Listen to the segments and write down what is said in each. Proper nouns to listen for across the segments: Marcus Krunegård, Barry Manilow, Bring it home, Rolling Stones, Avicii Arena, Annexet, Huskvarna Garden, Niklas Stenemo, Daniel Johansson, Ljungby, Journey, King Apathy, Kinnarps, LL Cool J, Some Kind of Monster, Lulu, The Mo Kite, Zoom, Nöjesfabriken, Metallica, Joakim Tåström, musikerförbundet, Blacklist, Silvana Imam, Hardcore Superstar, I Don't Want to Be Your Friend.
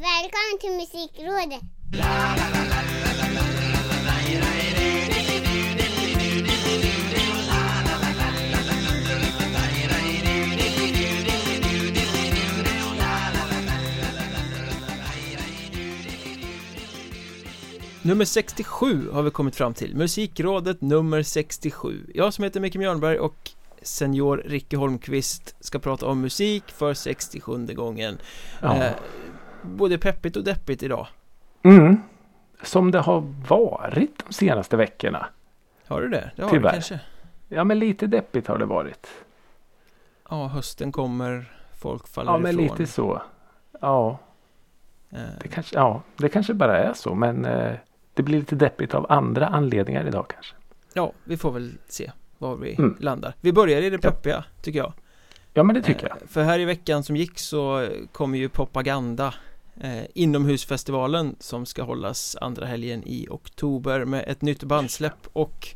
Välkommen till Musikrådet. Nummer 67 har vi kommit fram till. Musikrådet nummer 67. Jag som heter Micke Mjörnberg och senior Rikke Holmqvist ska prata om musik för 67:e gången. Ja. Både peppigt och deppigt idag. Mm. Som det har varit de senaste veckorna. Har du det? Det har tyvärr. Det kanske. Ja, men lite deppigt har det varit. Ja, hösten kommer, folk faller ifrån. Ja, men lite så. Ja. Det kanske bara är så, men det blir lite deppigt av andra anledningar idag kanske. Ja, vi får väl se var vi landar. Vi börjar i det peppiga, tycker jag. Ja, men det tycker jag. För här i veckan som gick så kommer ju Propaganda, inomhusfestivalen som ska hållas andra helgen i oktober med ett nytt bandsläpp. Och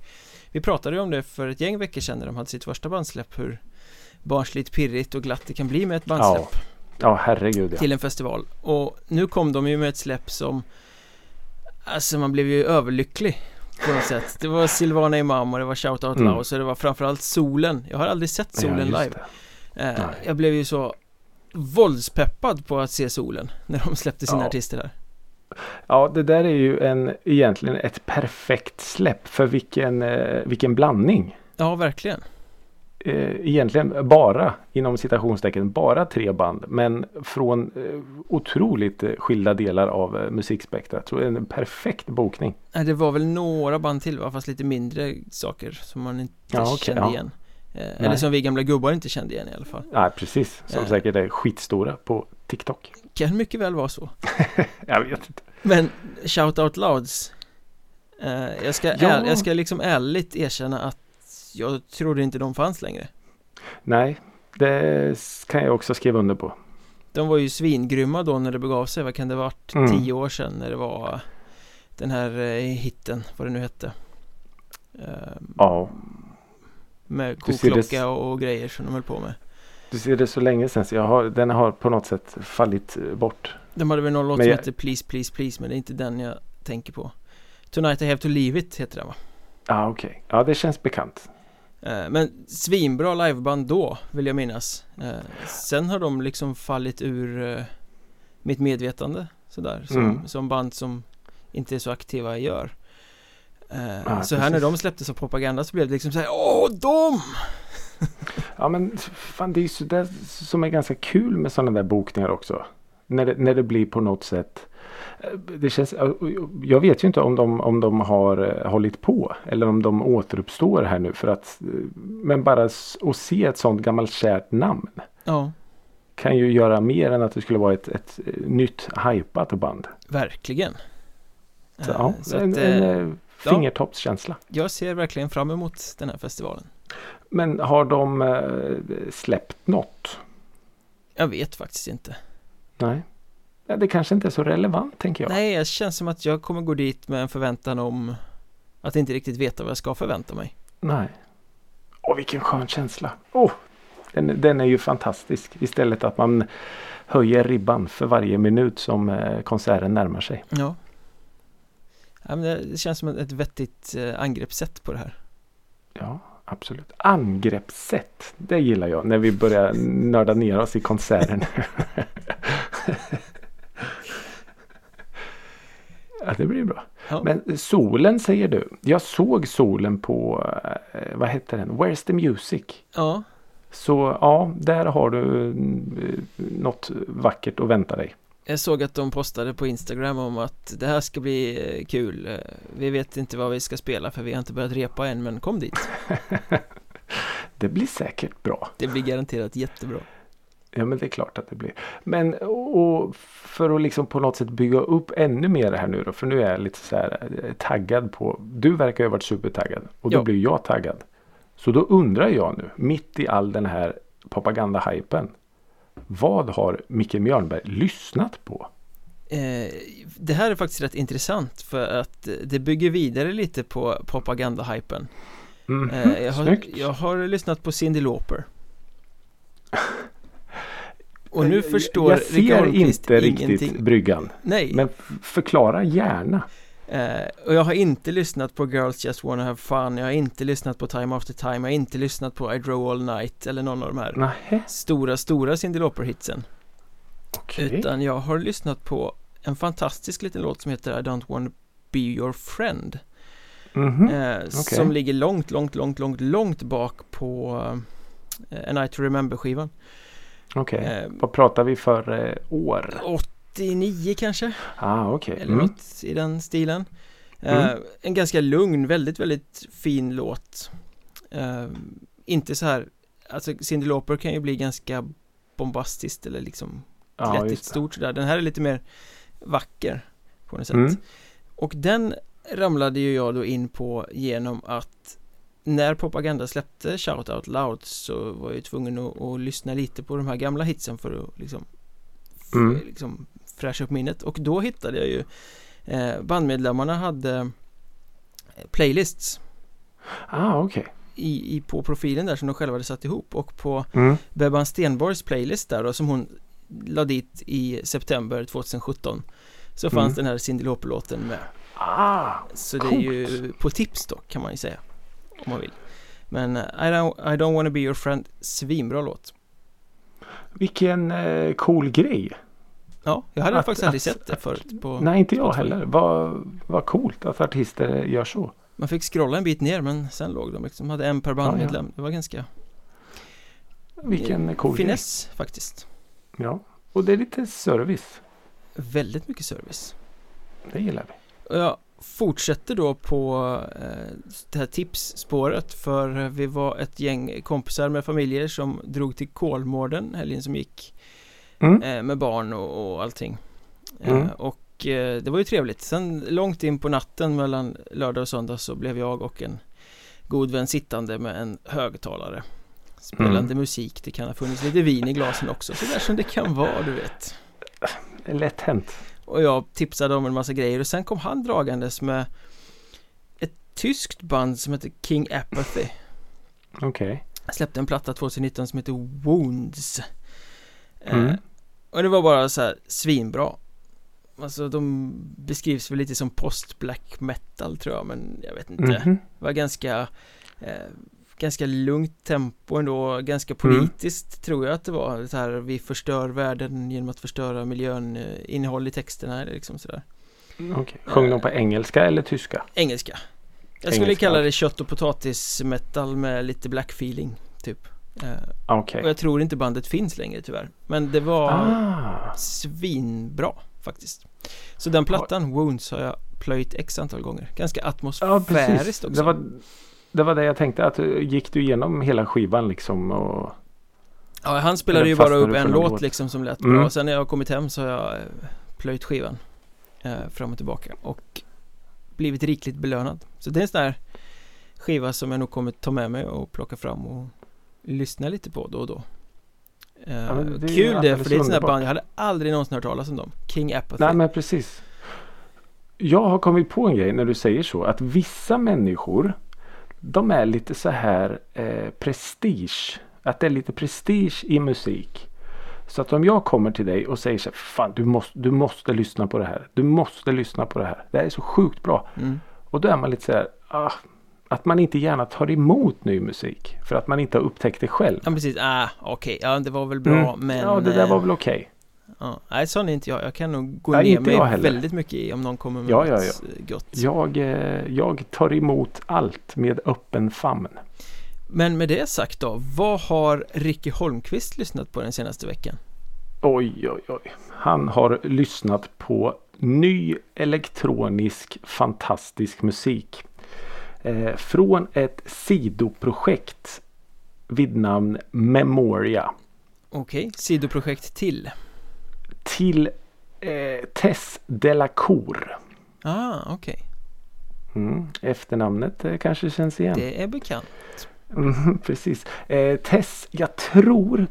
vi pratade ju om det för ett gäng veckor sedan när de hade sitt första bandsläpp, hur barnsligt pirrigt och glatt det kan bli med ett bandsläpp. Ja. Ja, herregud, ja. Till en festival. Och nu kom de ju med ett släpp som, alltså man blev ju överlycklig på något sätt. Det var Silvana Imam och det var Shout Out Laos och det var framförallt Solen. Jag har aldrig sett Solen live. Jag blev ju så våldspeppad på att se Solen när de släppte sina artister där. Ja, det där är ju egentligen ett perfekt släpp för vilken blandning. Ja, verkligen. Egentligen bara, inom citationstecken, bara tre band, men från otroligt skilda delar av musikspektrat. Så en perfekt bokning. Det var väl några band till, fast lite mindre saker som man inte kände igen. Eller som vi gamla gubbar inte kände igen i alla fall. Nej, precis. Som säkert är skitstora på TikTok. Kan mycket väl vara så. Jag vet inte. Men Shout Out Louds. Jag ska liksom ärligt erkänna att jag trodde inte de fanns längre. Nej, det kan jag också skriva under på. De var ju svingrymma då när det begav sig. Vad kan det ha varit? 10 år sedan när det var den här hitten, vad det nu hette. Med koklocka och grejer som de höll på med. Du ser det så länge sedan, så den har på något sätt fallit bort. De hade väl någon låt som hette Please, Please, Please, men det är inte den jag tänker på. Tonight I Have to Leave It heter den, va? Ja, okej. Ja, det känns bekant. Men svinbra liveband då, vill jag minnas. Sen har de liksom fallit ur mitt medvetande sådär, som band som inte är så aktiva gör. Så här när de släpptes av Propaganda så blev det liksom såhär, åh, de! Ja, men fan, det är ju sådär som är ganska kul med sådana där bokningar också. När det blir på något sätt. Det känns, jag vet ju inte om de har hållit på eller om de återuppstår här nu för att, men bara att se ett sånt gammalt kärt namn kan ju göra mer än att det skulle vara ett nytt hypat band. Verkligen. Så, så en fingertoppskänsla. Jag ser verkligen fram emot den här festivalen. Men har de släppt något? Jag vet faktiskt inte. Nej. Det kanske inte är så relevant, tänker jag. Nej, det känns som att jag kommer gå dit med en förväntan om att inte riktigt veta vad jag ska förvänta mig. Nej. Åh, vilken skön känsla. Åh, den är ju fantastisk. Istället att man höjer ribban för varje minut som konserten närmar sig. Ja. Ja, men det känns som ett vettigt angreppssätt på det här. Ja, absolut. Angreppssätt, det gillar jag. När vi börjar nörda ner oss i konserten. Ja, det blir bra. Ja. Men Solen, säger du. Jag såg Solen på, vad heter den? Where's the Music? Ja. Så ja, där har du något vackert att vänta dig. Jag såg att de postade på Instagram om att det här ska bli kul. Vi vet inte vad vi ska spela för vi har inte börjat repa än, men kom dit. Det blir säkert bra. Det blir garanterat jättebra. Ja, men det är klart att det blir. Men och för att liksom på något sätt bygga upp ännu mer det här nu då. För nu är jag lite så här taggad på. Du verkar ju ha varit supertaggad. Och då blir jag taggad. Så då undrar jag nu, mitt i all den här propagandahypen, vad har Micke Mjörnberg lyssnat på? Det här är faktiskt rätt intressant. För att det bygger vidare lite på propagandahypen. Jag har lyssnat på Cyndi Lauper. Och nu förstår jag ser inte riktigt ingenting. Bryggan. Nej. Men förklara gärna. Och jag har inte lyssnat på Girls Just Wanna Have Fun. Jag har inte lyssnat på Time After Time. Jag har inte lyssnat på I Draw All Night eller någon av de här stora Cyndi Lauper-hitsen. Okay. Utan jag har lyssnat på en fantastisk liten låt som heter I Don't Want to Be Your Friend. Mm-hmm. Okay. Som ligger långt bak på A Night to Remember-skivan. Okej, okay. Vad pratar vi för år? 89 kanske. Okay. Eller något i den stilen. En ganska lugn, väldigt, väldigt fin låt. Inte så här, alltså Cyndi Lauper kan ju bli ganska bombastiskt eller liksom glättigt stort sådär. Den här är lite mer vacker på något sätt. Och den ramlade ju jag då in på genom att när Propaganda släppte Shout Out Loud så var jag tvungen att lyssna lite på de här gamla hitsen för att liksom, liksom fräscha upp minnet. Och då hittade jag ju bandmedlemmarna hade playlists på profilen där som de själva hade satt ihop. Och på Bebean Stenborgs playlist där då, som hon la dit i september 2017 så fanns den här Cyndi Lauper-låten med. Så det är ju på tips då kan man ju säga. Om man vill. Men I don't want to be your friend, svinbra låt. Vilken cool grej. Ja, jag hade faktiskt aldrig sett det förut. Nej, inte jag heller. Vad coolt att artister gör så. Man fick scrolla en bit ner men sen låg de liksom, hade en per bandmedlem. Det var ganska cool finess grej. Faktiskt. Ja, och det är lite service. Väldigt mycket service. Det gillar vi. Ja. Fortsätter då på det här tipsspåret för vi var ett gäng kompisar med familjer som drog till Kolmården helgen som gick med barn och allting. Och det var ju trevligt. Sen långt in på natten mellan lördag och söndag så blev jag och en god vän sittande med en högtalare. Spelande musik, det kan ha funnits lite vin i glasen också. Så där som det kan vara, du vet. Det är lätt hänt. Och jag tipsade om en massa grejer. Och sen kom han dragandes med ett tyskt band som heter King Apathy. Okej. Jag släppte en platta 2019 som heter Wounds. Och det var bara så här svinbra. Alltså de beskrivs väl lite som post-black metal tror jag. Men jag vet inte. Det var ganska lugnt tempo ändå. Ganska politiskt tror jag att det var. Det här, vi förstör världen genom att förstöra miljön, innehåll i texterna eller liksom sådär. Okej. Sjöng de på engelska eller tyska? Engelska. Jag skulle kalla det kött- och potatismetall med lite black feeling typ. Och jag tror inte bandet finns längre tyvärr. Men det var svinbra faktiskt. Så den plattan, Wounds, har jag plöjt x antal gånger. Ganska atmosfäriskt också. Det var det jag tänkte, att gick du igenom hela skivan liksom och... Ja, han spelade ju bara upp en låt liksom som lät bra. Sen när jag har kommit hem så har jag plöjt skivan fram och tillbaka och blivit rikligt belönad. Så det är en sån här skiva som jag nog kommer ta med mig och plocka fram och lyssna lite på då och då. Kul det, för det är ett sån här band jag hade aldrig någonsin hört talas om dem. King Apathy. Nej, men precis. Jag har kommit på en grej när du säger så, att vissa människor, de är lite så här prestige. Att det är lite prestige i musik. Så att om jag kommer till dig och säger så här, fan du måste lyssna på det här. Du måste lyssna på det här. Det här är så sjukt bra. Och då är man lite så här, att man inte gärna tar emot ny musik. För att man inte har upptäckt det själv. Ja precis, okej. Ja det var väl bra men... Ja det där var väl okej. Nej, sån är inte jag. Jag kan nog gå ner mig väldigt mycket i om någon kommer med något gott. Jag tar emot allt med öppen famn. Men med det sagt då, vad har Rikke Holmqvist lyssnat på den senaste veckan? Oj. Han har lyssnat på ny elektronisk fantastisk musik. Från ett sidoprojekt vid namn Memoria. Okej, sidoprojekt till? Till Tess Delacour. Okej. Efternamnet kanske känns igen. Det är bekant. Precis. Tess, jag tror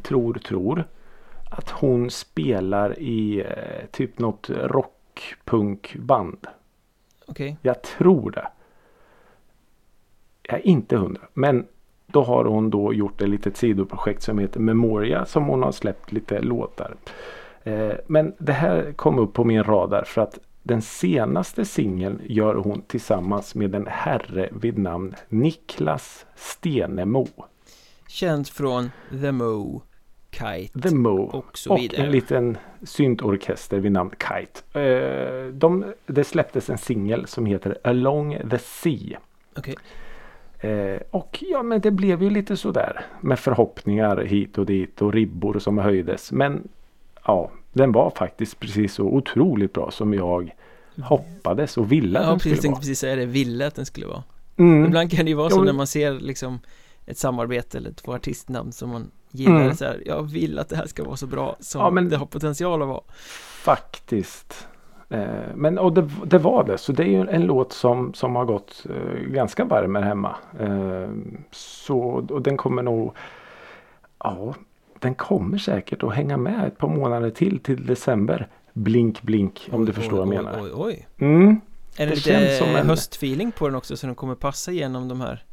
att hon spelar i typ något rockpunkband. Okej. Jag tror det. Jag är inte 100. Men Då har hon då gjort ett litet sidoprojekt som heter Memoria, som hon har släppt lite låtar. Men det här kom upp på min radar för att den senaste singeln gör hon tillsammans med en herre vid namn Niklas Stenemo. Känd från The Mo, Kite The Mo, och så vidare. Och en liten syntorkester vid namn Kite. Det släpptes en singel som heter Along the Sea. Okej. Och ja, men det blev ju lite sådär med förhoppningar hit och dit och ribbor som höjdes. Men ja, den var faktiskt precis så otroligt bra som jag hoppades och ville att den skulle vara. Ja, precis säga det, ville att den skulle vara. Mm. Ibland kan det ju vara så när man ser liksom ett samarbete eller två artistnamn som man gillar. Mm. Så här, jag vill att det här ska vara så bra som men det har potential att vara. Faktiskt. Men och det var det. Så det är ju en låt som har gått ganska varm här hemma. Så, och den kommer nog... Ja, den kommer säkert att hänga med ett par månader till december. Blink, blink, om du förstår vad jag menar. Oj. Mm. Är det känns som en höstfeeling på den också, så den kommer passa igenom de här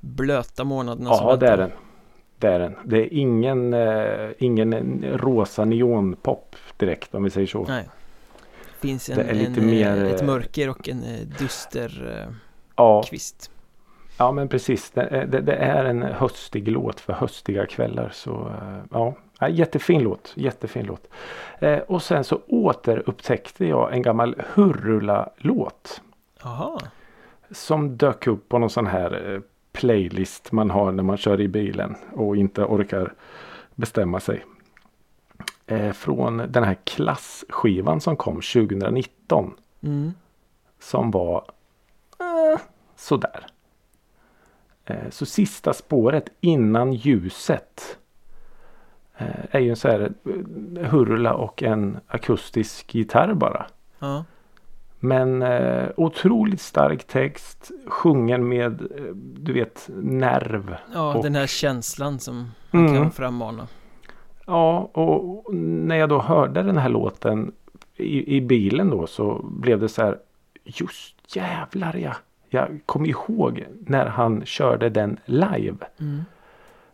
blöta månaderna? Ja, det är den. Det är den. Det är ingen rosa neonpop direkt, om vi säger så. Nej. Finns det är lite mer ett mörker och en dyster kvist. Ja, men precis. Det är en höstig låt för höstiga kvällar. Så ja, jättefin låt. Jättefin låt. Och sen så återupptäckte jag en gammal Hurrula-låt. Aha. Som dök upp på någon sån här playlist man har när man kör i bilen och inte orkar bestämma sig. Från den här klassskivan som kom 2019. Mm. Som var sådär. Så sista spåret innan ljuset är ju en så här hurla och en akustisk gitarr bara. Mm. Men otroligt stark text, sjungen med du vet, nerv. Ja, och den här känslan som man kan frammana. Ja, och när jag då hörde den här låten i bilen då, så blev det så här, just jävlar jag kom ihåg när han körde den live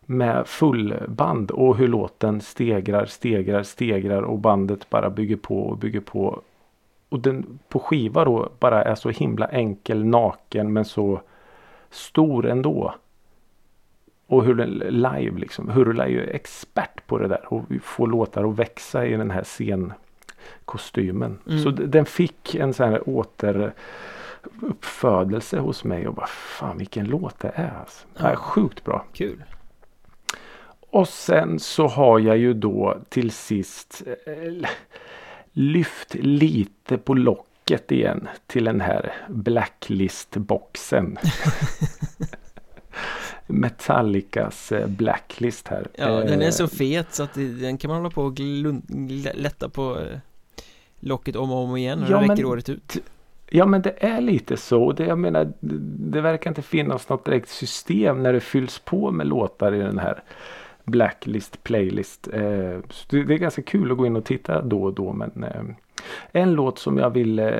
med full band och hur låten stegrar och bandet bara bygger på och den på skiva då bara är så himla enkel, naken men så stor ändå. Och hur live liksom. Hurula är ju expert på det där. Och får låtar att växa i den här scenkostymen. Mm. Så den fick en sån här återuppfödelse hos mig. Och bara fan vilken låt det är. Alltså. Ja. Det är sjukt bra. Kul. Och sen så har jag ju då till sist lyft lite på locket igen. Till den här blacklist-boxen. Metallicas blacklist här. Ja, den är så fet så att den kan man hålla på och lätta på locket om och om igen och räcker året ut. Ja, men det är lite så. Jag menar, det verkar inte finnas något direkt system när det fylls på med låtar i den här blacklist, playlist. Så det är ganska kul att gå in och titta då och då, men... En låt som jag vill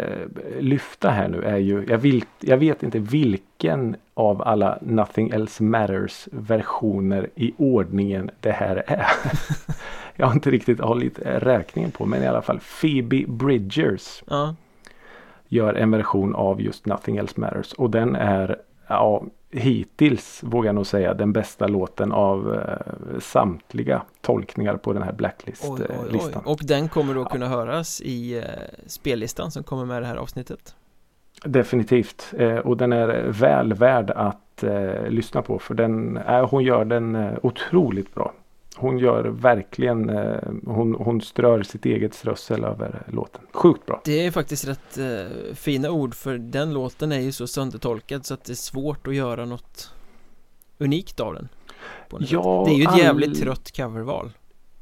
lyfta här nu är ju, jag vet inte vilken av alla Nothing Else Matters versioner i ordningen det här är. Jag har inte riktigt hållit räkningen på, men i alla fall Phoebe Bridgers gör en version av just Nothing Else Matters, och den är hittills vågar jag nog säga den bästa låten av samtliga tolkningar på den här blacklist-listan. Och den kommer då kunna höras i spellistan som kommer med det här avsnittet. Definitivt. Och den är väl värd att lyssna på, för den, hon gör den otroligt bra. Hon gör verkligen, hon strör sitt eget strössel över låten. Sjukt bra. Det är faktiskt rätt fina ord, för den låten är ju så söndertolkad så att det är svårt att göra något unikt av den. Det är ju ett jävligt trött coverval.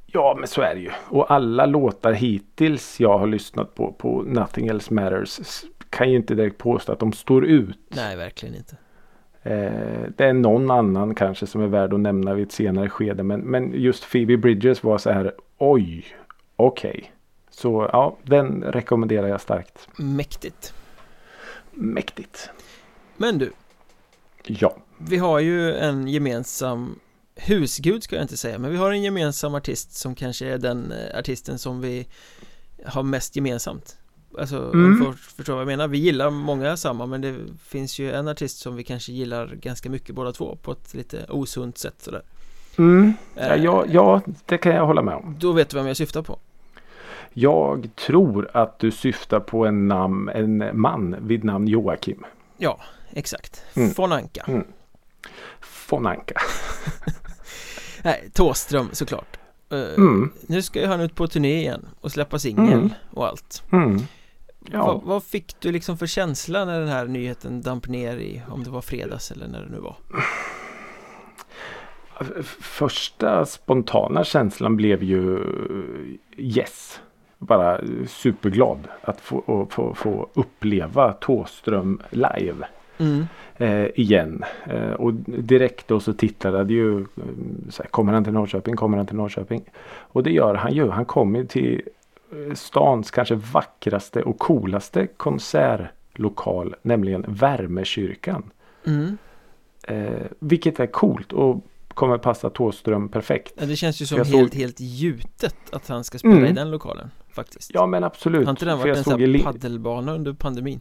Ja, men så är det ju. Och alla låtar hittills jag har lyssnat på Nothing Else Matters kan ju inte direkt påstå att de står ut. Nej, verkligen inte. Det är någon annan kanske som är värd att nämna vid ett senare skede, men just Phoebe Bridgers var så här okej. Så ja, den rekommenderar jag starkt. Mäktigt. Men du. Ja. vi har ju en gemensam husgud, ska jag inte säga, men vi har en gemensam artist som kanske är den artisten som vi har mest gemensamt. Alltså, om du förstår vad jag menar. Vi gillar många samma, men det finns ju en artist som vi kanske gillar ganska mycket båda två på ett lite osunt sätt sådär. Ja, det kan jag hålla med om. Då vet du vem jag syftar på. Jag tror att du syftar på en man vid namn Joakim. Ja, exakt. Von Anka. Von Anka. Nej, Tåström såklart. Nu ska han ut på turné igen och släppa singel och allt. Ja. Vad fick du liksom för känsla när den här nyheten damp ner i, om det var fredags eller när det nu var? Första spontana känslan blev ju yes. Bara superglad att få uppleva Tåström live igen. Och direkt då så tittade ju så här, kommer han till Norrköping? Och det gör han ju. Han kommer till stans kanske vackraste och coolaste konsertlokal, nämligen Värmekyrkan. Vilket är coolt och kommer passa Tåström perfekt. Ja, det känns ju som helt gjutet att han ska spela i den lokalen faktiskt. Ja, men absolut. Har inte den varit en sån här paddelbana under pandemin?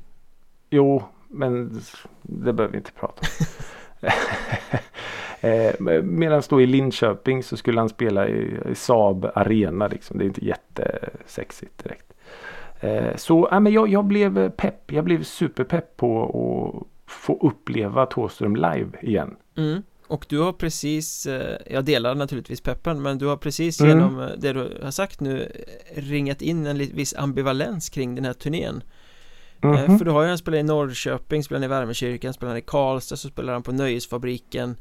Jo, men det behöver vi inte prata om. Medan då i Linköping så skulle han spela i Saab Arena liksom. Det är inte jättesexigt direkt. Så ja, men jag blev pepp. Jag blev superpepp på att få uppleva Tåström live igen. Och du har precis, jag delar naturligtvis peppen, men du har precis genom det du har sagt nu ringat in en viss ambivalens kring den här turnén. För du har ju en spelare i Norrköping, spelare i Värmekyrkan, spelare i Karlstad, så spelar han på Nöjesfabriken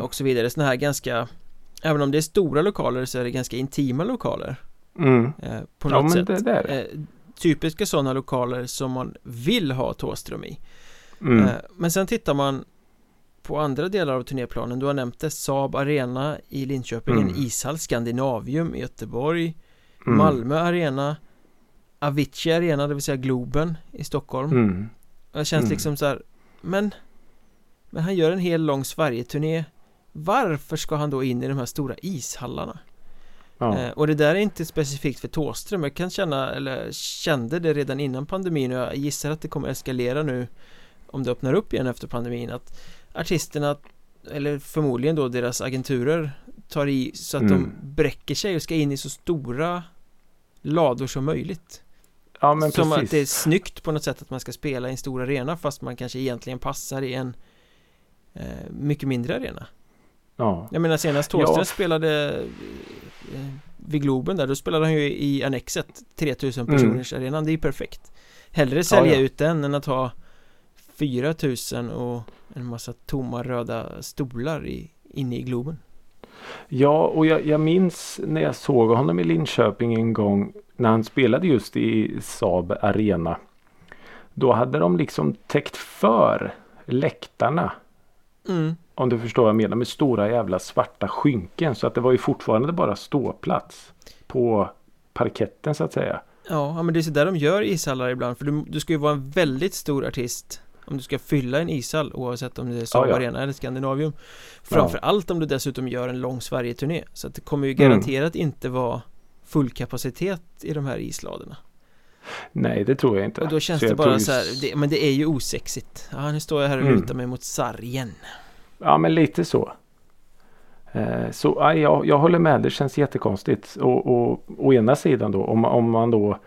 och så vidare. Såna här ganska, även om det är stora lokaler så är det ganska intima lokaler på något sätt. Typiska sådana lokaler som man vill ha Tåström i. Men sen tittar man på andra delar av turnéplanen. Du har nämnt det, Saab Arena i Linköping, en ishall, Skandinavium i Göteborg, Malmö Arena, Avicii Arena, det vill säga Globen i Stockholm. Det känns liksom så här, men han gör en hel lång Sverige-turné. Varför ska han då in i de här stora ishallarna? Ja. Och det där är inte specifikt för Tåström. Jag kan känna, eller kände det redan innan pandemin, och jag gissar att det kommer eskalera nu om det öppnar upp igen efter pandemin, att artisterna, eller förmodligen då deras agenturer, tar i så att de bräcker sig och ska in i så stora lador som möjligt. Ja, men som precis. Att det är snyggt på något sätt att man ska spela i en stor arena fast man kanske egentligen passar i en mycket mindre arena. Ja. Jag menar, senast Tåström spelade vid Globen där, då spelade han ju i annexet, 3000 personers arenan, det är ju perfekt. Hellre sälja ut den än att ha 4 000 och en massa tomma röda stolar inne i Globen. Ja, och jag minns när jag såg honom i Linköping en gång när han spelade just i Saab Arena. Då hade de liksom täckt för läktarna. Om du förstår vad jag menar, med stora jävla svarta skynken, så att det var ju fortfarande bara ståplats på parketten så att säga. Ja, men det är så där de gör ishallar ibland, för du ska ju vara en väldigt stor artist om du ska fylla en ishall, oavsett om det är Saab Arena eller Skandinavium. Framförallt om du dessutom gör en lång Sverige-turné. Så att det kommer ju garanterat inte vara full kapacitet i de här isladerna. Nej, det tror jag inte. Och då känns det bara så här, men det är ju osexigt. Ja, nu står jag här och lutar mig mot sargen. Ja, men lite så. Så ja, jag håller med, det känns jättekonstigt. Och å ena sidan då, om man då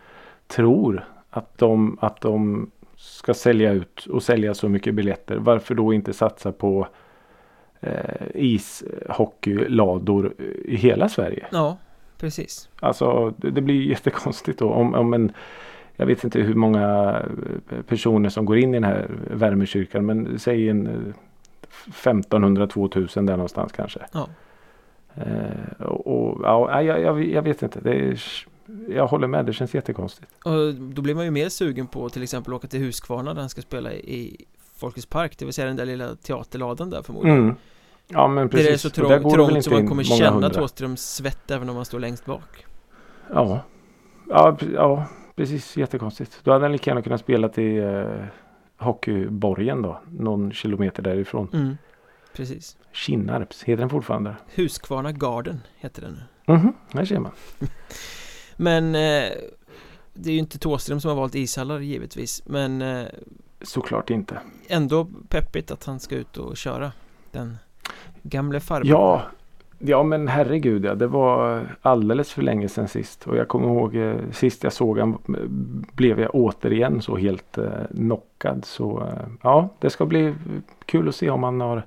tror att de ska sälja ut och sälja så mycket biljetter, varför då inte satsa på ishockeylador i hela Sverige? Ja, precis. Alltså det blir jättekonstigt då om en, jag vet inte hur många personer som går in i den här Värmekyrkan, men säg en 1500-2000 där någonstans kanske. Ja. Jag vet inte, det är, jag håller med, det känns jättekonstigt. Och då blir man ju mer sugen på till exempel åka till Huskvarna där han ska spela i Folkets park, det vill säga den där lilla teaterladan där förmodligen. Ja, men precis. Det är så trångt så man kommer känna Tåström svett även om man står längst bak. Ja, precis, jättekonstigt. Då hade han lika gärna kunnat spela till hockeyborgen då, någon kilometer därifrån. Mm, precis. Kinnarps heter den fortfarande. Huskvarna Garden heter den nu. Mhm, här ser man. Men det är ju inte Tåström som har valt ishallar givetvis, men såklart inte. Ändå peppigt att han ska ut och köra den gamle farbrorn. Ja. Ja, men herregud, ja, det var alldeles för länge sedan sist. Och jag kommer ihåg, sist jag såg han blev jag återigen så helt knockad. Så ja, det ska bli kul att se om han har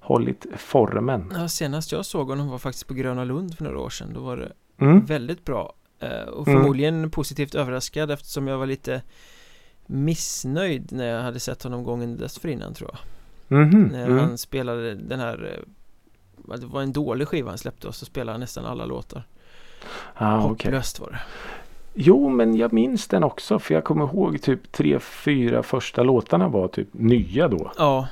hållit formen. Ja, senast jag såg honom var faktiskt på Gröna Lund för några år sedan. Då var det väldigt bra. Och förmodligen positivt överraskad, eftersom jag var lite missnöjd när jag hade sett honom gången dessförinnan, tror jag. När han spelade den här... Det var en dålig skiva han släppte och så spelade han nästan alla låtar. Hopplöst var det. Jo, men jag minns den också, för jag kommer ihåg typ 3-4 första låtarna var typ nya då. Ja.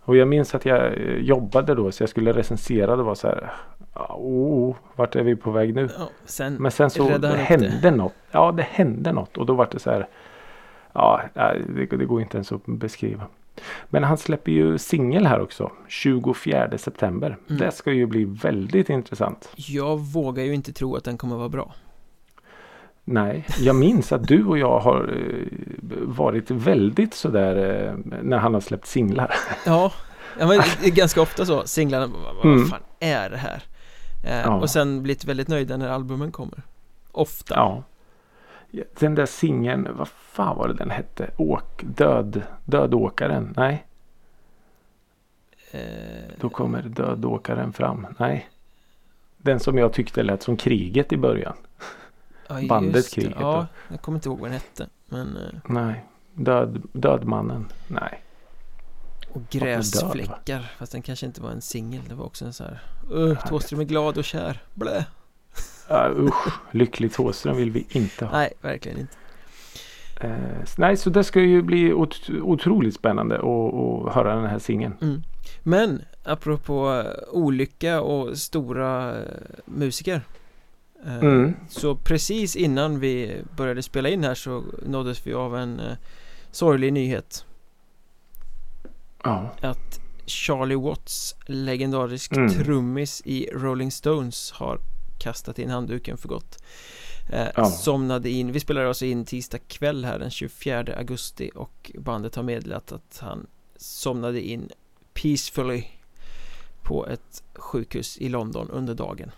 Och jag minns att jag jobbade då, så jag skulle recensera, det var så här, vart är vi på väg nu? Ja, men sen så hände något. Ja, det hände något och då var det så här, det går inte ens att beskriva. Men han släpper ju singel här också 24 september. Det ska ju bli väldigt intressant. Jag vågar ju inte tro att den kommer vara bra. Nej, jag minns att du och jag har varit väldigt sådär när han har släppt singlar. Ja, men ganska ofta så. Singlarna, vad fan är det här? Och sen blivit väldigt nöjda när albumen kommer. Ofta. Ja. Den där singeln, vad fan var det den hette? Dödåkaren, nej. Då kommer dödåkaren fram, nej. Den som jag tyckte lät som kriget i början. Ja, bandet kriget. Ja, jag kommer inte ihåg vad den hette. Men, nej, dödmannen, nej. Och gräsfläckar, fast den kanske inte var en singel. Det var också en så här, Tåström är glad och kär, blä. Lyckligt Tåström vill vi inte ha. Nej, verkligen inte. Nej, så det ska ju bli otroligt spännande att höra den här singeln. Men apropå olycka och stora musiker, så precis innan vi började spela in här så nåddes vi av en sorglig nyhet. Att Charlie Watts, legendarisk trummis i Rolling Stones, har kastat in handduken för gott. Somnade in. Vi spelade alltså in tisdag kväll här den 24 augusti och bandet har meddelat att han somnade in peacefully på ett sjukhus i London under dagen.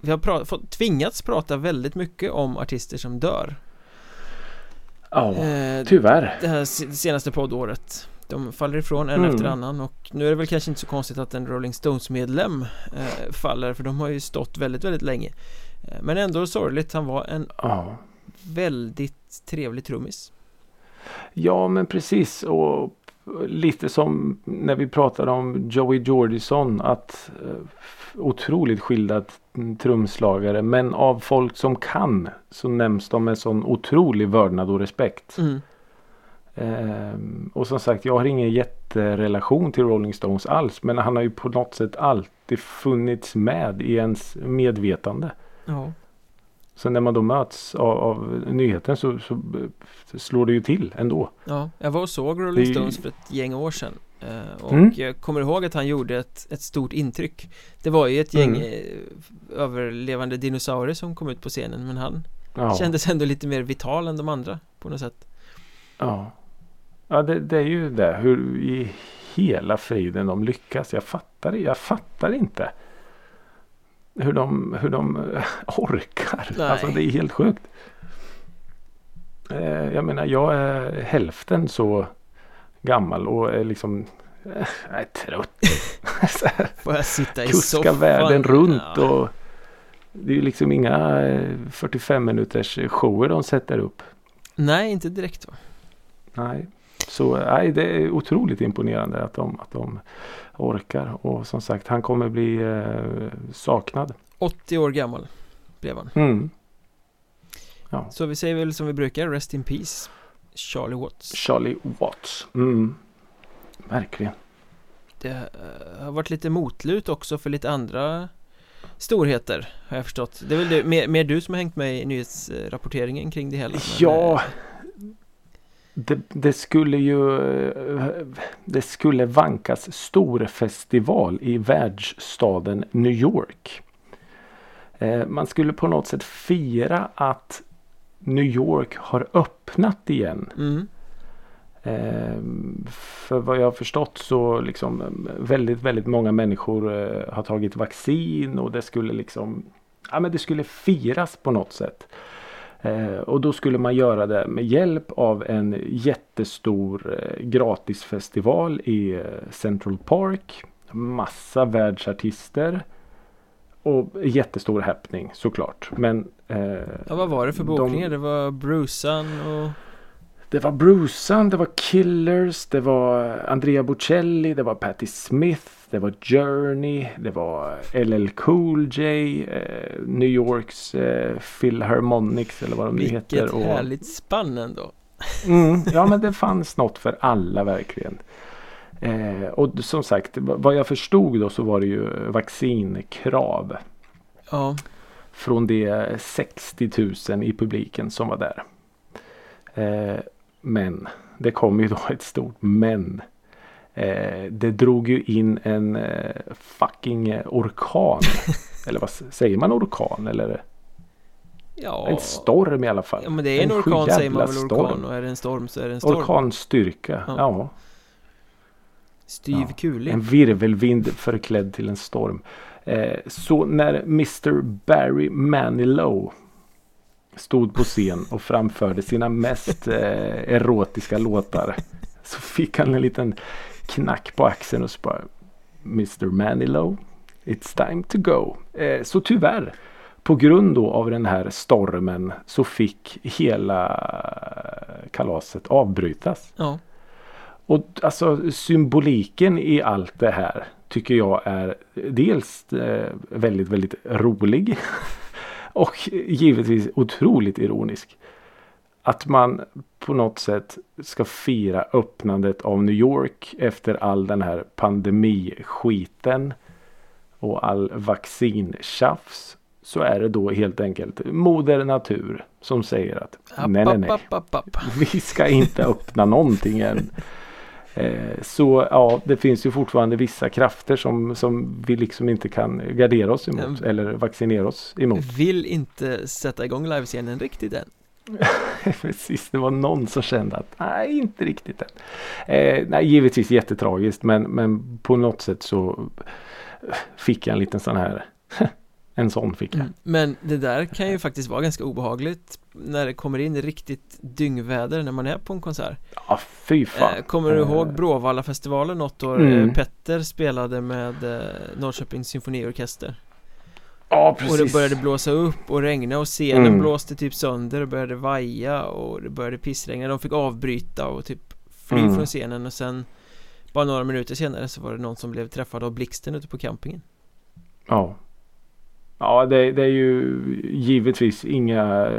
Vi har tvingats prata väldigt mycket om artister som dör. Tyvärr. Det här senaste poddåret. De faller ifrån en efter annan, och nu är det väl kanske inte så konstigt att en Rolling Stones-medlem faller, för de har ju stått väldigt, väldigt länge. Men ändå sorgligt, han var en väldigt trevlig trummis. Ja, men precis. Och lite som när vi pratade om Joey Jordison, att otroligt skilda trumslagare, men av folk som kan så nämns de med sån otrolig vördnad och respekt. Och som sagt, jag har ingen jätterelation till Rolling Stones alls, men han har ju på något sätt alltid funnits med i ens medvetande. Så när man då möts av nyheten så slår det ju till ändå. Jag var och såg Rolling Stones för ett gäng år sedan, och jag kommer ihåg att han gjorde ett stort intryck. Det var ju ett gäng överlevande dinosaurier som kom ut på scenen, men han kändes ändå lite mer vital än de andra på något sätt. Ja, det är ju det. Hur i hela friden de lyckas. Jag fattar inte hur de orkar. Nej. Alltså det är helt sjukt. Jag menar, jag är hälften så gammal och är liksom jag är trött. Får jag sitta i soffan? Kuska världen runt och det är ju liksom inga 45 minuters shower de sätter upp. Nej, inte direkt va? Nej. Så nej, det är otroligt imponerande att de orkar. Och som sagt, han kommer bli saknad. 80 år gammal blev han. Så vi säger väl som vi brukar, rest in peace, Charlie Watts. Charlie Watts. Verkligen. Det har varit lite motlut också för lite andra storheter, har jag förstått. Det är väl mer du som har hängt med i nyhetsrapporteringen kring det hela. Men, Det skulle vankas stor festival i världsstaden New York. Man skulle på något sätt fira att New York har öppnat igen. Mm. För vad jag har förstått så liksom väldigt, väldigt många människor har tagit vaccin, och det skulle liksom, ja, men det skulle firas på något sätt. Och då skulle man göra det med hjälp av en jättestor gratisfestival i Central Park. Massa världsartister. Och jättestor häppning såklart. Men, ja, vad var det för bokningar? Det var Brucean och... Det var Brucean, det var Killers, det var Andrea Bocelli, det var Patti Smith, det var Journey, det var LL Cool J, New Yorks Philharmonics eller vad de nu heter. Vilket härligt spann ändå. Mm, ja, men det fanns något för alla verkligen. Och som sagt, vad jag förstod då så var det ju vaccinkrav. Ja. Från de 60 000 i publiken som var där. Men det kom ju då ett stort men. Det drog ju in en fucking orkan. Eller vad säger man, orkan? Eller? Ja. En storm i alla fall. Ja, men det är en orkan säger man väl, orkan. Och är det en storm så är det en storm. Orkanstyrka, ja. Styvkulig. Ja. En virvelvind förklädd till en storm. Så när Mr. Barry Manilow stod på scen och framförde sina mest erotiska låtar, så fick han en liten knack på axeln och sa: Mr. Manilow, it's time to go. Så tyvärr, på grund då av den här stormen, så fick hela kalaset avbrytas. Ja. Och alltså symboliken i allt det här tycker jag är dels väldigt, väldigt rolig och givetvis otroligt ironisk. Att man på något sätt ska fira öppnandet av New York efter all den här pandemiskiten och all vaccintjafs, så är det då helt enkelt moder natur som säger att nej, vi ska inte öppna någonting än. Så ja, det finns ju fortfarande vissa krafter som vi liksom inte kan gardera oss emot eller vaccinera oss emot. Vill inte sätta igång livescenen riktigt än. Precis, det var någon som kände att nej, inte riktigt än. Nej, givetvis jättetragiskt, men på något sätt så fick jag en liten sån här en sån fick jag. Men det där kan ju faktiskt vara ganska obehagligt när det kommer in riktigt dyngväder när man är på en konsert. Ja, fy fan. Kommer du ihåg Bråvallafestivalen något år? Petter spelade med Norrköpings symfoniorkester. Ja, precis. Och det började blåsa upp och regna, och scenen blåste typ sönder och började vaja, och det började pissregna. De fick avbryta och typ fly från scenen, och sen bara några minuter senare så var det någon som blev träffad av blixten ute på campingen. Ja. Ja, det är ju givetvis inga...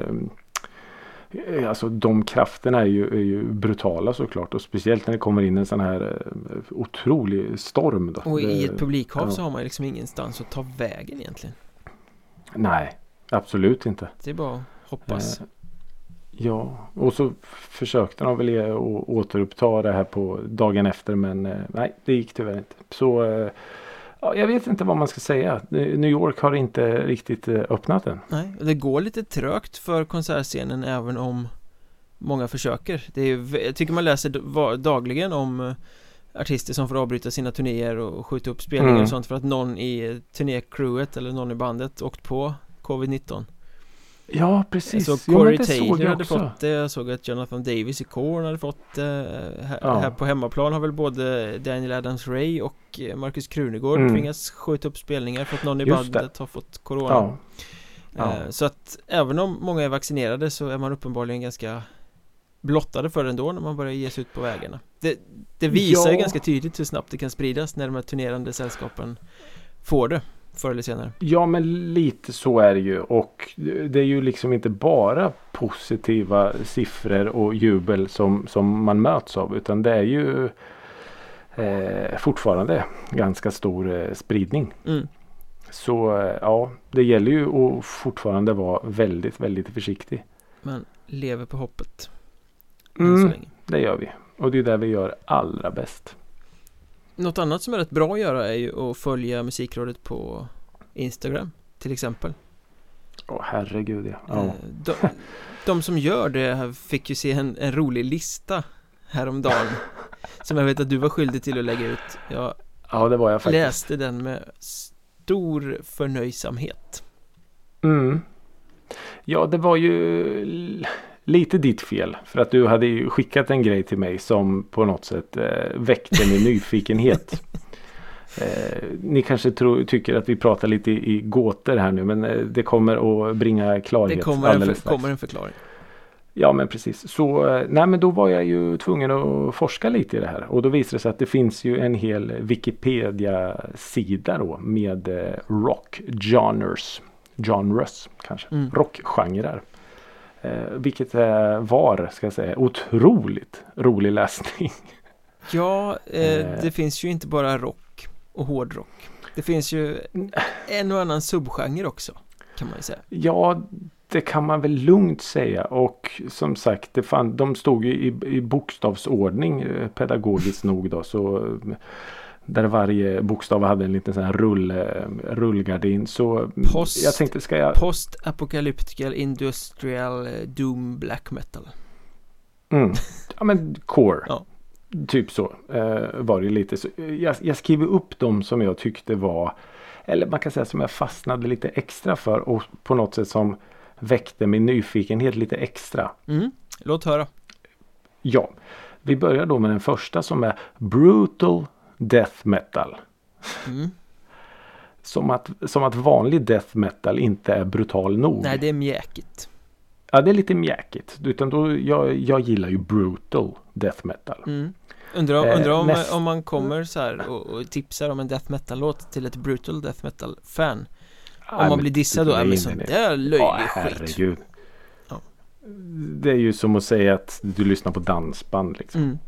Alltså de krafterna är ju brutala såklart. Och speciellt när det kommer in en sån här otrolig storm. Då. Och i ett publikhav så har man liksom ingenstans att ta vägen egentligen. Nej, absolut inte. Det är bara att hoppas. Ja, och så försökte de väl att återuppta det här på dagen efter. Men nej, det gick tyvärr inte. Så... Ja, jag vet inte vad man ska säga. New York har inte riktigt öppnat den. Nej, det går lite trögt för konsertscenen även om många försöker. Det är, jag tycker man läser dagligen om artister som får avbryta sina turnéer och skjuta upp spelningar och sånt för att någon i turnécrewet eller någon i bandet åkt på covid-19. Ja, precis. Så Corey Taylor hade fått det. Jag såg att Jonathan Davis i Korn hade fått det. Här på hemmaplan har väl både Daniel Adams-Ray och Marcus Krunegård tvingats skjuta upp spelningar för att någon i bandet har fått corona. Ja. Ja. Så att även om många är vaccinerade så är man uppenbarligen ganska blottade för det ändå när man börjar ge sig ut på vägarna. Det visar ju ganska tydligt hur snabbt det kan spridas när de här turnerande sällskapen får det. Förr eller senare. Ja, men lite så är det ju, och det är ju liksom inte bara positiva siffror och jubel som man möts av, utan det är ju fortfarande ganska stor spridning. Så ja, det gäller ju att fortfarande vara väldigt, väldigt försiktig. Man lever på hoppet. än så länge. Det gör vi. Och det är där vi gör allra bäst. Något annat som är rätt bra att göra är ju att följa Musikrådet på Instagram till exempel. Åh, herregud ja. Oh. De som gör det fick ju se en rolig lista häromdagen som jag vet att du var skyldig till att lägga ut. Ja, det var jag faktiskt. Läste den med stor förnöjsamhet. Mm. Ja, det var ju lite ditt fel, för att du hade ju skickat en grej till mig som på något sätt väckte min nyfikenhet. Ni kanske tycker att vi pratar lite i gåtor här nu, men det kommer att bringa klarhet. Det kommer kommer en förklaring. Ja, men precis. Så nej, men då var jag ju tvungen att forska lite i det här, och då visade det sig att det finns ju en hel Wikipedia-sida då med rock genres kanske. Rockgenrer. Vilket var, ska jag säga, otroligt rolig läsning. Ja, det finns ju inte bara rock och hårdrock. Det finns ju en och annan subgenre också, kan man ju säga. Ja, det kan man väl lugnt säga. Och som sagt, de stod ju i bokstavsordning pedagogiskt nog då, så där varje bokstav hade en liten sån här rullgardin. Så jag tänkte, ska jag... Post-apocalyptical industrial doom black metal. Ja, men core. Ja. Typ så var det lite. Så jag skriver upp dem som jag tyckte var, eller man kan säga som jag fastnade lite extra för, och på något sätt som väckte min nyfikenhet lite extra. Låt höra. Ja, vi börjar då med den första som är brutal death metal. Som att vanlig death metal inte är brutal nog. Nej, det är mjäkigt. Ja, det är lite mjäkigt. Utan då, jag gillar ju brutal death metal. Undrar om man kommer så här och tipsar om en death metal-låt till ett brutal death metal-fan. Om man blir dissad då, det är löjlig skit. Ja. Det är ju som att säga att du lyssnar på dansband liksom.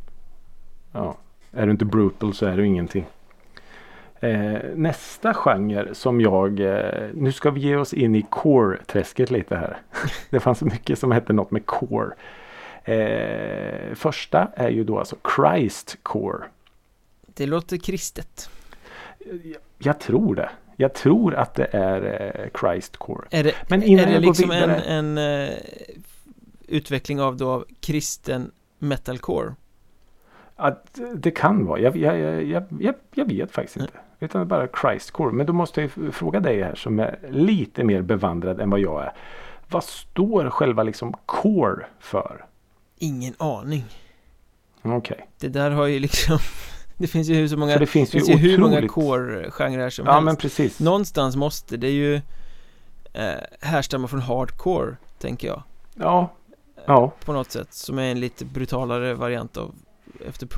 Ja. Är du inte brutal så är du ingenting. Nästa genre som jag... nu ska vi ge oss in i core-träsket lite här. Det fanns mycket som hette något med core. Första är ju då alltså Christ core. Det låter kristet. Jag tror det. Jag tror att det är Christ core. Men är det liksom en utveckling av kristen metalcore? Att det kan vara. Jag vet faktiskt inte. Utan bara Christcore. Men då måste jag fråga dig här som är lite mer bevandrad än vad jag är. Vad står själva liksom core för? Ingen aning. Okej. Det där har ju liksom... Det finns ju hur många core-genrer som helst. Ja, men precis. Någonstans måste det ju härstamma från hardcore, tänker jag. Ja. På något sätt. Som är en lite brutalare variant av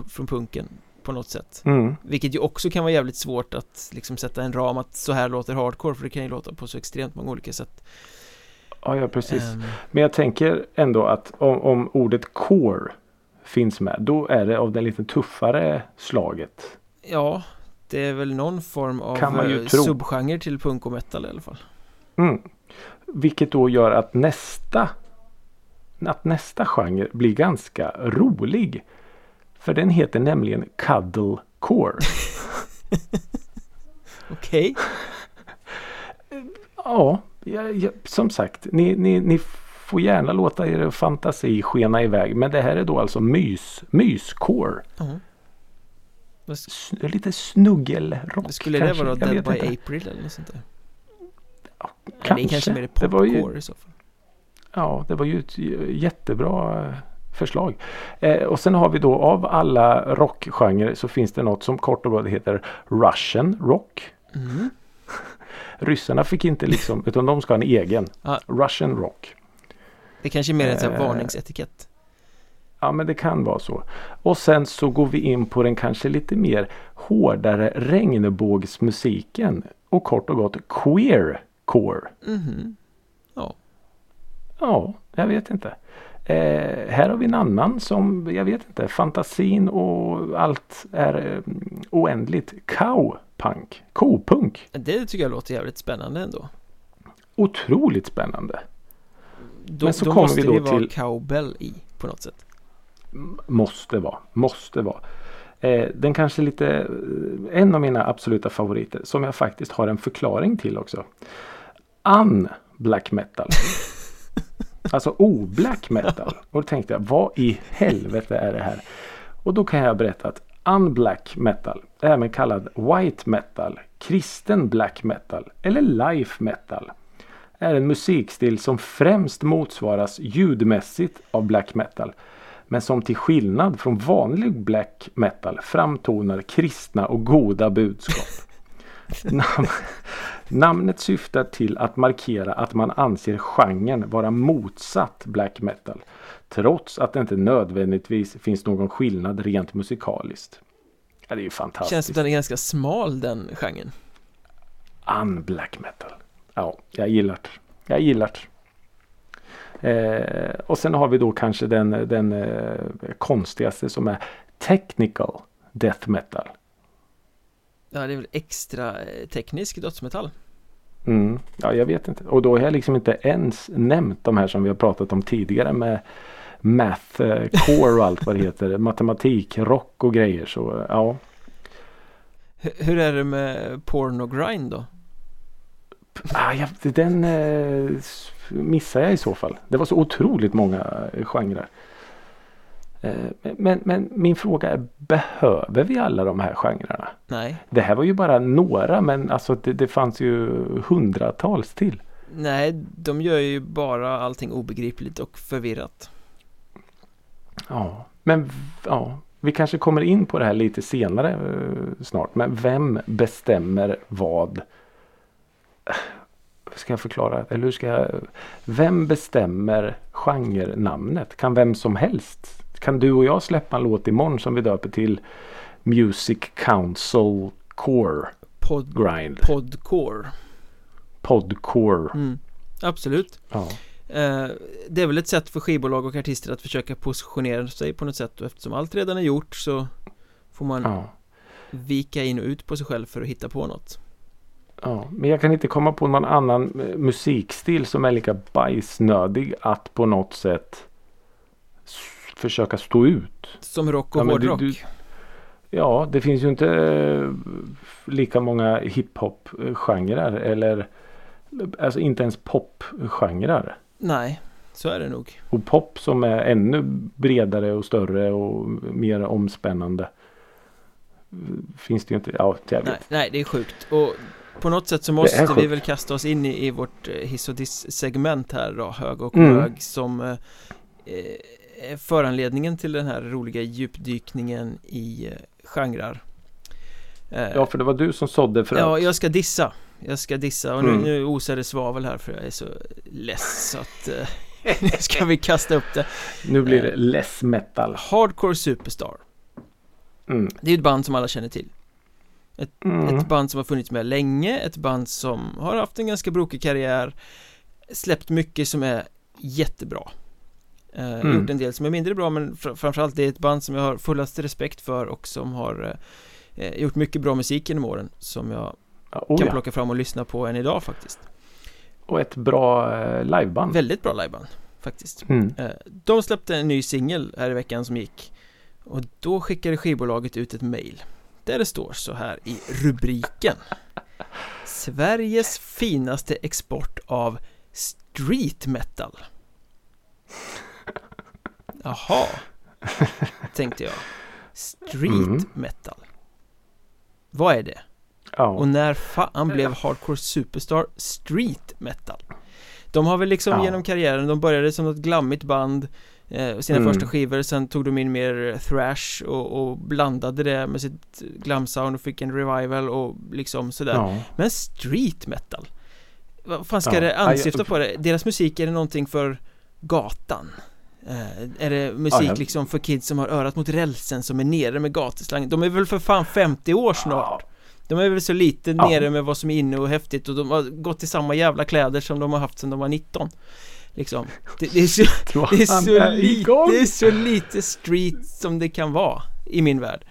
från punken på något sätt. Vilket ju också kan vara jävligt svårt att liksom sätta en ram att så här låter hardcore, för det kan ju låta på så extremt många olika sätt. Ja, precis. Men jag tänker ändå att om ordet core finns med, då är det av det lite tuffare slaget. Ja, det är väl någon form av subgenre till punk och metal i alla fall. Vilket då gör att nästa genre blir ganska rolig. För den heter nämligen Cuddlecore. Okej. Ja, som sagt, ni får gärna låta er fantasi skena iväg. Men det här är då alltså myscore. Lite snuggelrock. Skulle det vara Dead by April eller något sånt där? Ja, kanske. Eller kanske mer popcore i så fall. Ja, det var ju ett jättebra... förslag. Och sen har vi då av alla rockgenrer så finns det något som kort och gott heter Russian rock. Ryssarna fick inte liksom, utan de ska ha en egen. Russian rock. Det kanske är mer en sån här varningsetikett. Ja, men det kan vara så. Och sen så går vi in på den kanske lite mer hårdare regnbågsmusiken, och kort och gott queercore. Ja, jag vet inte. Här har vi en annan som, jag vet inte, fantasin och allt är oändligt. Cowpunk. Det tycker jag låter jävligt spännande ändå. Otroligt spännande. Men så då kommer måste vi då det vara till... cowbell i på något sätt. Måste vara. Den kanske lite, en av mina absoluta favoriter, som jag faktiskt har en förklaring till också. Black metal. Alltså black metal. Och då tänkte jag, vad i helvete är det här? Och då kan jag berätta att unblack metal, även kallad white metal, kristen black metal eller life metal, är en musikstil som främst motsvaras ljudmässigt av black metal, men som till skillnad från vanlig black metal framtonar kristna och goda budskap. Namnet syftar till att markera att man anser genren vara motsatt black metal, trots att det inte nödvändigtvis finns någon skillnad rent musikaliskt. Ja, det är ju fantastiskt. Känns som den är ganska smal, den genren. Black metal. Ja, jag gillar det. Och sen har vi då kanske den konstigaste, som är technical death metal. Ja, det är väl extra teknisk dödsmetall. Ja, jag vet inte. Och då har jag liksom inte ens nämnt de här som vi har pratat om tidigare med math, core och allt vad det heter. Matematik, rock och grejer. Så, ja. Hur är det med pornogrind då? Den missar jag i så fall. Det var så otroligt många genrer. Men min fråga är, behöver vi alla de här genrerna? Nej. Det här var ju bara några, men alltså det fanns ju hundratals till. Nej, de gör ju bara allting obegripligt och förvirrat. Ja, men ja, vi kanske kommer in på det här lite senare snart. Men vem bestämmer vad? Ska jag förklara? Eller hur ska jag? Vem bestämmer genrenamnet? Kan vem som helst? Kan du och jag släppa en låt imorgon som vi döper till Music Council Core Grind? Podcore. Absolut. Ja. Det är väl ett sätt för skivbolag och artister att försöka positionera sig på något sätt, och eftersom allt redan är gjort så får man vika in och ut på sig själv för att hitta på något. Ja, men jag kan inte komma på någon annan musikstil som är lika bajsnödig att på något sätt försöka stå ut. Som rock och hårdrock. Ja, det finns ju inte lika många hiphop-genrer eller alltså inte ens pop-genrer. Nej, så är det nog. Och pop som är ännu bredare och större och mer omspännande finns det ju inte. Ja, nej, det är sjukt. Och på något sätt så måste vi väl kasta oss in i vårt hiss och diss-segment här då, hög och hög, som föranledningen till den här roliga djupdykningen i genrer. Ja, för det var du som sådde för att... Jag ska dissa. Och nu osar det svavel här, för jag är så less, så att nu ska vi kasta upp det. Nu blir det less metal. Hardcore Superstar. Det är ett band som alla känner till. Ett band som har funnits med länge. Ett band som har haft en ganska brokig karriär. Släppt mycket som är jättebra. Gjort en del som är mindre bra, men framförallt det är ett band som jag har fullast respekt för och som har gjort mycket bra musik genom åren som jag kan plocka fram och lyssna på än idag faktiskt. Och ett bra liveband. Väldigt bra liveband faktiskt. De släppte en ny singel här i veckan som gick, och då skickade skivbolaget ut ett mejl där det står så här i rubriken: Sveriges finaste export av street metal. Jaha, tänkte jag. Street metal. Vad är det? Oh. Och när fan blev Hardcore Superstar street metal? De har väl liksom genom karriären, de började som något glammigt band, sina första skivor, sen tog de in mer thrash och blandade det med sitt glamsound och fick en revival och liksom sådär. Men street metal, vad fan ska det ansifta på det? Deras musik, är det någonting för gatan? Är det musik liksom för kids som har örat mot rälsen, som är nere med gatuslangen? De är väl för fan 50 år snart. De är väl så lite nere med vad som är inne och häftigt, och de har gått i samma jävla kläder som de har haft sedan de var 19 liksom. Det är så lite street som det kan vara i min värld.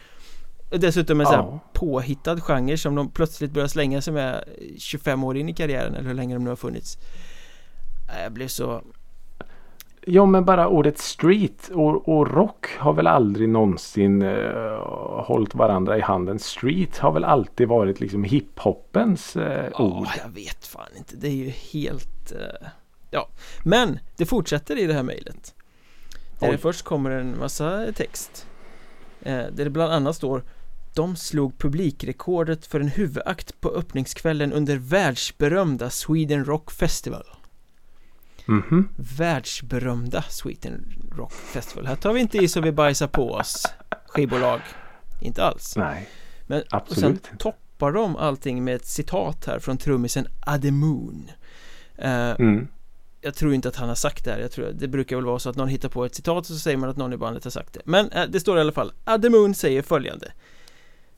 Och dessutom en så här påhittad genre som de plötsligt börjar slänga som är 25 år in i karriären, eller hur länge de nu har funnits. Jag blev så Ja, men bara ordet street och rock har väl aldrig någonsin hållit varandra i handen. Street har väl alltid varit liksom hiphoppens ord. Ja, jag vet fan inte. Det är ju helt... Ja, men det fortsätter i det här mejlet. Där det först kommer en massa text. Där det bland annat står: de slog publikrekordet för en huvudakt på öppningskvällen under världsberömda Sweden Rock Festival. Mm-hmm. Världsberömda Sweden Rock Festival. Här tar vi inte i så vi bajsar på oss, skivbolag. Inte alls. Nej, men, absolut. Och sen toppar de allting med ett citat här från trummisen Ademoon. Jag tror inte att han har sagt det här. Jag tror, det brukar väl vara så att någon hittar på ett citat och så säger man att någon i bandet har sagt det. Men det står i alla fall, Ademoon säger följande.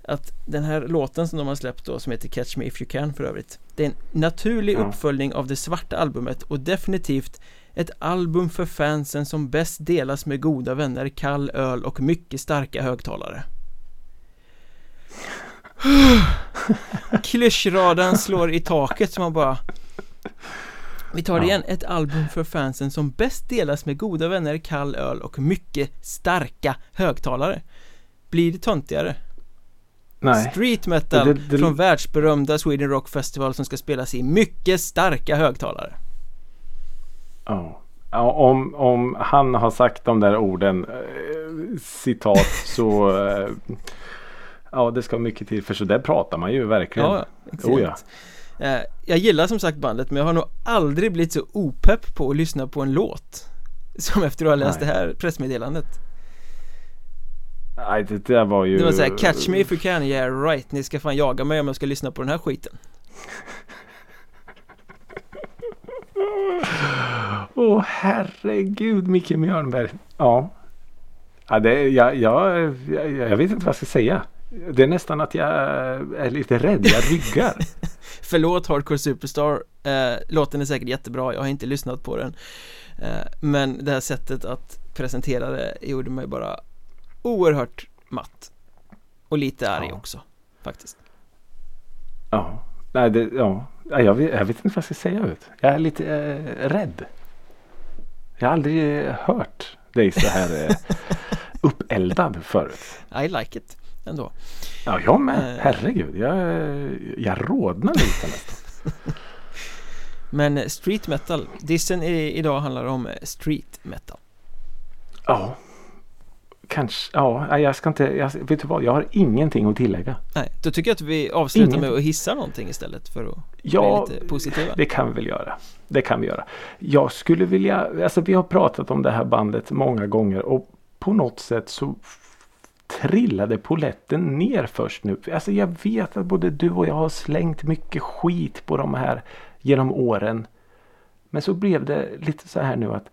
Att den här låten som de har släppt då, som heter Catch Me If You Can för övrigt, det är en naturlig uppföljning av det svarta albumet och definitivt ett album för fansen som bäst delas med goda vänner, kall öl och mycket starka högtalare. Klyschraden slår i taket som man bara... Vi tar det igen, ett album för fansen som bäst delas med goda vänner, kall öl och mycket starka högtalare. Blir det töntigare? Nej. Street metal det från världsberömda Sweden Rock Festival som ska spelas i mycket starka högtalare. Ja. Om han har sagt de där orden, citat, så ja, det ska mycket till, för så där pratar man ju verkligen. Ja, exakt. Jag gillar som sagt bandet, men jag har nog aldrig blivit så opepp på att lyssna på en låt som efter att ha läst det här pressmeddelandet. Nej, det där var ju... Det var såhär, catch me if you can, yeah right, ni ska fan jaga mig om jag ska lyssna på den här skiten. Åh, herregud, Micke Mjörnberg. Ja det, jag vet inte vad jag ska säga. Det är nästan att jag är lite rädd, jag ryggar. Förlåt Hardcore Superstar, låten är säkert jättebra, jag har inte lyssnat på den. Men det här sättet att presentera det gjorde mig bara oerhört matt. Och lite arg också, faktiskt. Jag vet inte vad jag ska säga ut. Jag är lite rädd. Jag har aldrig hört dig så här uppeldad förut. I like it ändå. Ja, jag med. Herregud, jag rodnar lite nästan. Men street metal, dissen idag handlar om street metal. Ja. Kanske, jag ska inte, vet du vad, jag har ingenting att tillägga. Nej, då tycker jag att vi avslutar med att hissa någonting istället för att bli lite positiva. Ja, det kan vi väl göra. Det kan vi göra. Jag skulle vilja, alltså vi har pratat om det här bandet många gånger och på något sätt så trillade poletten ner först nu. Alltså jag vet att både du och jag har slängt mycket skit på de här genom åren. Men så blev det lite så här nu att,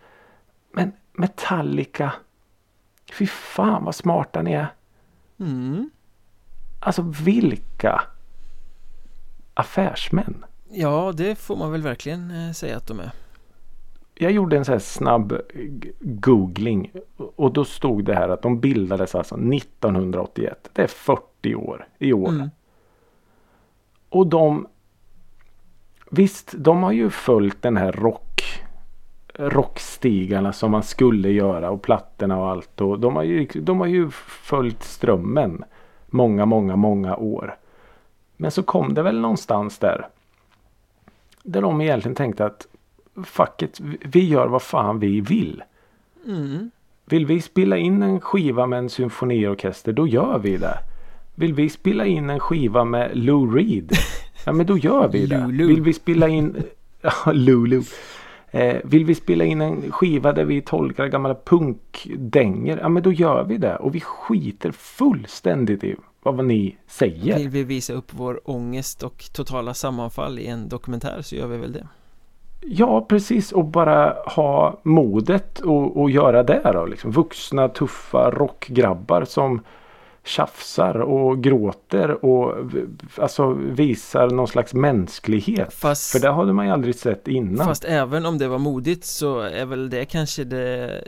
men Metallica... Fy fan vad smarta ni är. Alltså vilka affärsmän. Ja, det får man väl verkligen säga att de är. Jag gjorde en så här snabb googling och då stod det här att de bildades alltså 1981. Det är 40 år i år. Och de, visst, de har ju följt den här rockstigarna som man skulle göra och plattorna och allt, och de har ju följt strömmen många år, men så kom det väl någonstans där de egentligen tänkte att fuck it, vi gör vad fan vi vill. Vill vi spela in en skiva med en symfoniorkester, då gör vi det. Vill vi spela in en skiva med Lou Reed, ja men då gör vi det. Vill vi spela in Lulu. Vill vi spela in en skiva där vi tolkar gamla punkdänger, ja men då gör vi det. Och vi skiter fullständigt i vad ni säger. Vill vi visa upp vår ångest och totala sammanfall i en dokumentär, så gör vi väl det. Ja, precis. Och bara ha modet och göra det då. Liksom vuxna, tuffa rockgrabbar som tjafsar och gråter och alltså visar någon slags mänsklighet. Fast, för det hade man ju aldrig sett innan. Fast även om det var modigt, så är väl det kanske det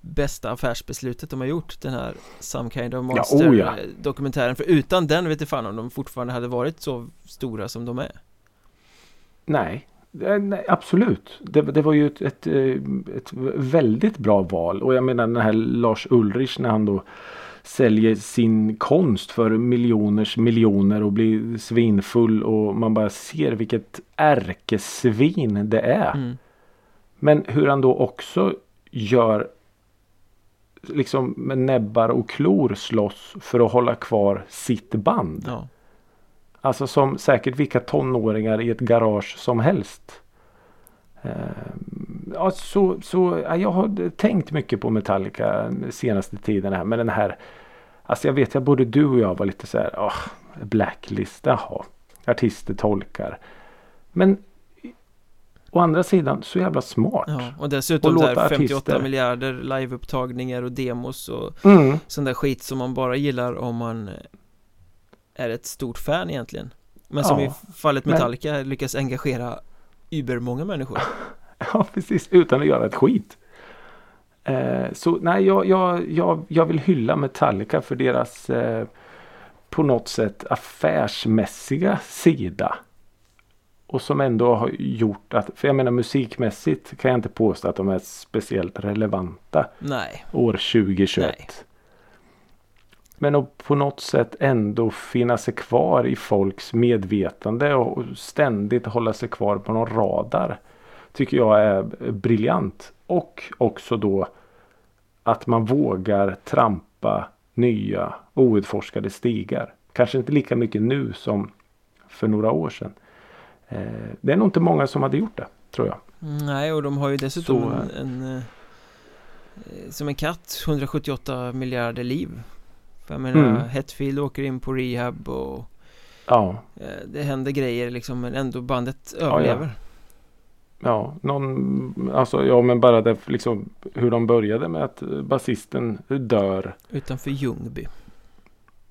bästa affärsbeslutet de har gjort, den här Some Kind of Monster dokumentären. För utan den vet jag fan om de fortfarande hade varit så stora som de är. Nej, Nej, absolut. Det var ju ett väldigt bra val. Och jag menar den här Lars Ulrich, när han då säljer sin konst för miljoners miljoner och blir svinfull, och man bara ser vilket ärkesvin det är. Mm. Men hur han då också gör liksom med näbbar och klor slåss för att hålla kvar sitt band. Ja. Alltså som säkert vilka tonåringar i ett garage som helst. Ja, så jag har tänkt mycket på Metallica senaste tiden här. Men den här, alltså jag vet att både du och jag var lite så här, blacklist, jaha, artister tolkar. Men å andra sidan så jävla smart. Ja, och dessutom och där 58 artister. Miljarder liveupptagningar och demos och sån där skit som man bara gillar om man är ett stort fan egentligen. Men som i fallet Metallica lyckas engagera übermånga människor. Ja, precis. Utan att göra ett skit. Så nej, jag vill hylla Metallica för deras på något sätt affärsmässiga sida. Och som ändå har gjort att, för jag menar musikmässigt kan jag inte påstå att de är speciellt relevanta. Nej. År 2021. Nej. Men att på något sätt ändå finna sig kvar i folks medvetande och ständigt hålla sig kvar på någon radar tycker jag är briljant. Och också då att man vågar trampa nya outforskade stigar. Kanske inte lika mycket nu som för några år sedan. Det är nog inte många som hade gjort det, tror jag. Nej, och de har ju dessutom som en katt 178 miljarder liv. Jag menar, Hetfield åker in på rehab och det händer grejer liksom, men ändå bandet överlever. Men bara det, liksom, hur de började med att basisten dör utanför Ljungby.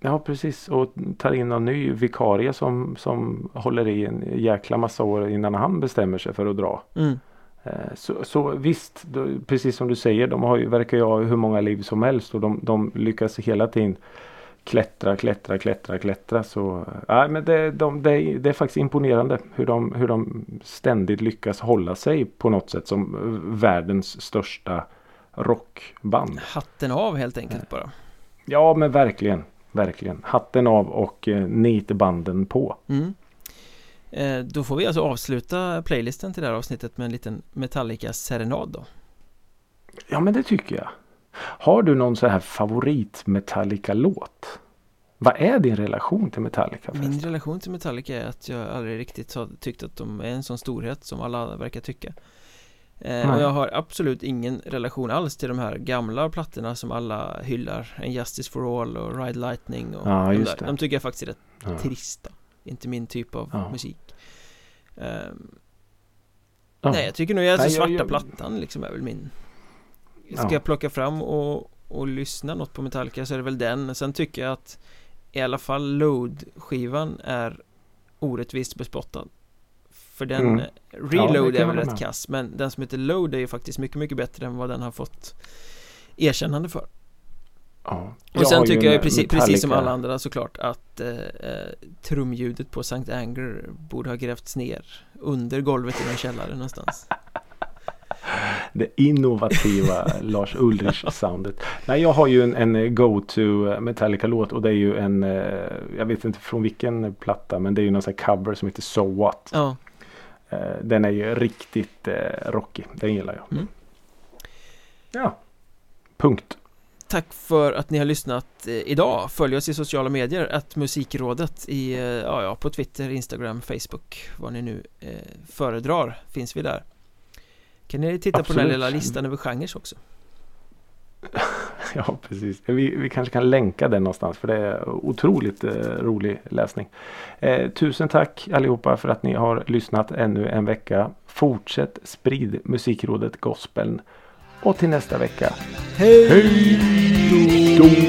Ja, precis, och tar in en ny vikarie som håller i en jäkla massa år innan han bestämmer sig för att dra. Så visst, då, precis som du säger, de har ju, verkar ju ha hur många liv som helst, och de lyckas hela tiden klättra. Så, men det är faktiskt imponerande hur de ständigt lyckas hålla sig på något sätt som världens största rockband. Hatten av helt enkelt bara. Ja, men verkligen. Hatten av och nitbanden på. Mm. Då får vi alltså avsluta playlisten till det här avsnittet med en liten Metallica-serenad då. Ja, men det tycker jag. Har du någon så här favorit-Metallica-låt? Vad är din relation till Metallica? Min relation till Metallica är att jag aldrig riktigt har tyckt att de är en sån storhet som alla verkar tycka. Och jag har absolut ingen relation alls till de här gamla plattorna som alla hyllar. En Justice for All och Ride Lightning. Och de tycker jag faktiskt är rätt trista. Inte min typ av musik. Nej, jag tycker nog att svarta plattan liksom är väl min. Ska jag plocka fram och lyssna något på Metallica så är det väl den. Sen tycker jag att i alla fall Load-skivan är orättvist bespottad. För den Reload är väl rätt kass, men den som heter Load är ju faktiskt mycket, mycket bättre än vad den har fått erkännande för. Och sen tycker jag precis som alla andra såklart att trumljudet på St. Anger borde ha grävts ner under golvet i någon källare någonstans. Det innovativa Lars Ulrich-soundet. Nej, jag har ju en go-to Metallica-låt, och det är ju en, jag vet inte från vilken platta, men det är ju någon sån här cover som heter So What. Den är ju riktigt rockig, den gillar jag. Ja, punkt. Tack för att ni har lyssnat idag. Följ oss i sociala medier @musikrådet på Twitter, Instagram, Facebook, vad ni nu föredrar, finns vi där. Kan ni titta på den lilla listan över genres också? Ja, precis. Vi kanske kan länka den någonstans, för det är otroligt rolig läsning. Tusen tack allihopa för att ni har lyssnat ännu en vecka. Fortsätt sprid musikrådet gospeln. Och till nästa vecka. Hej då!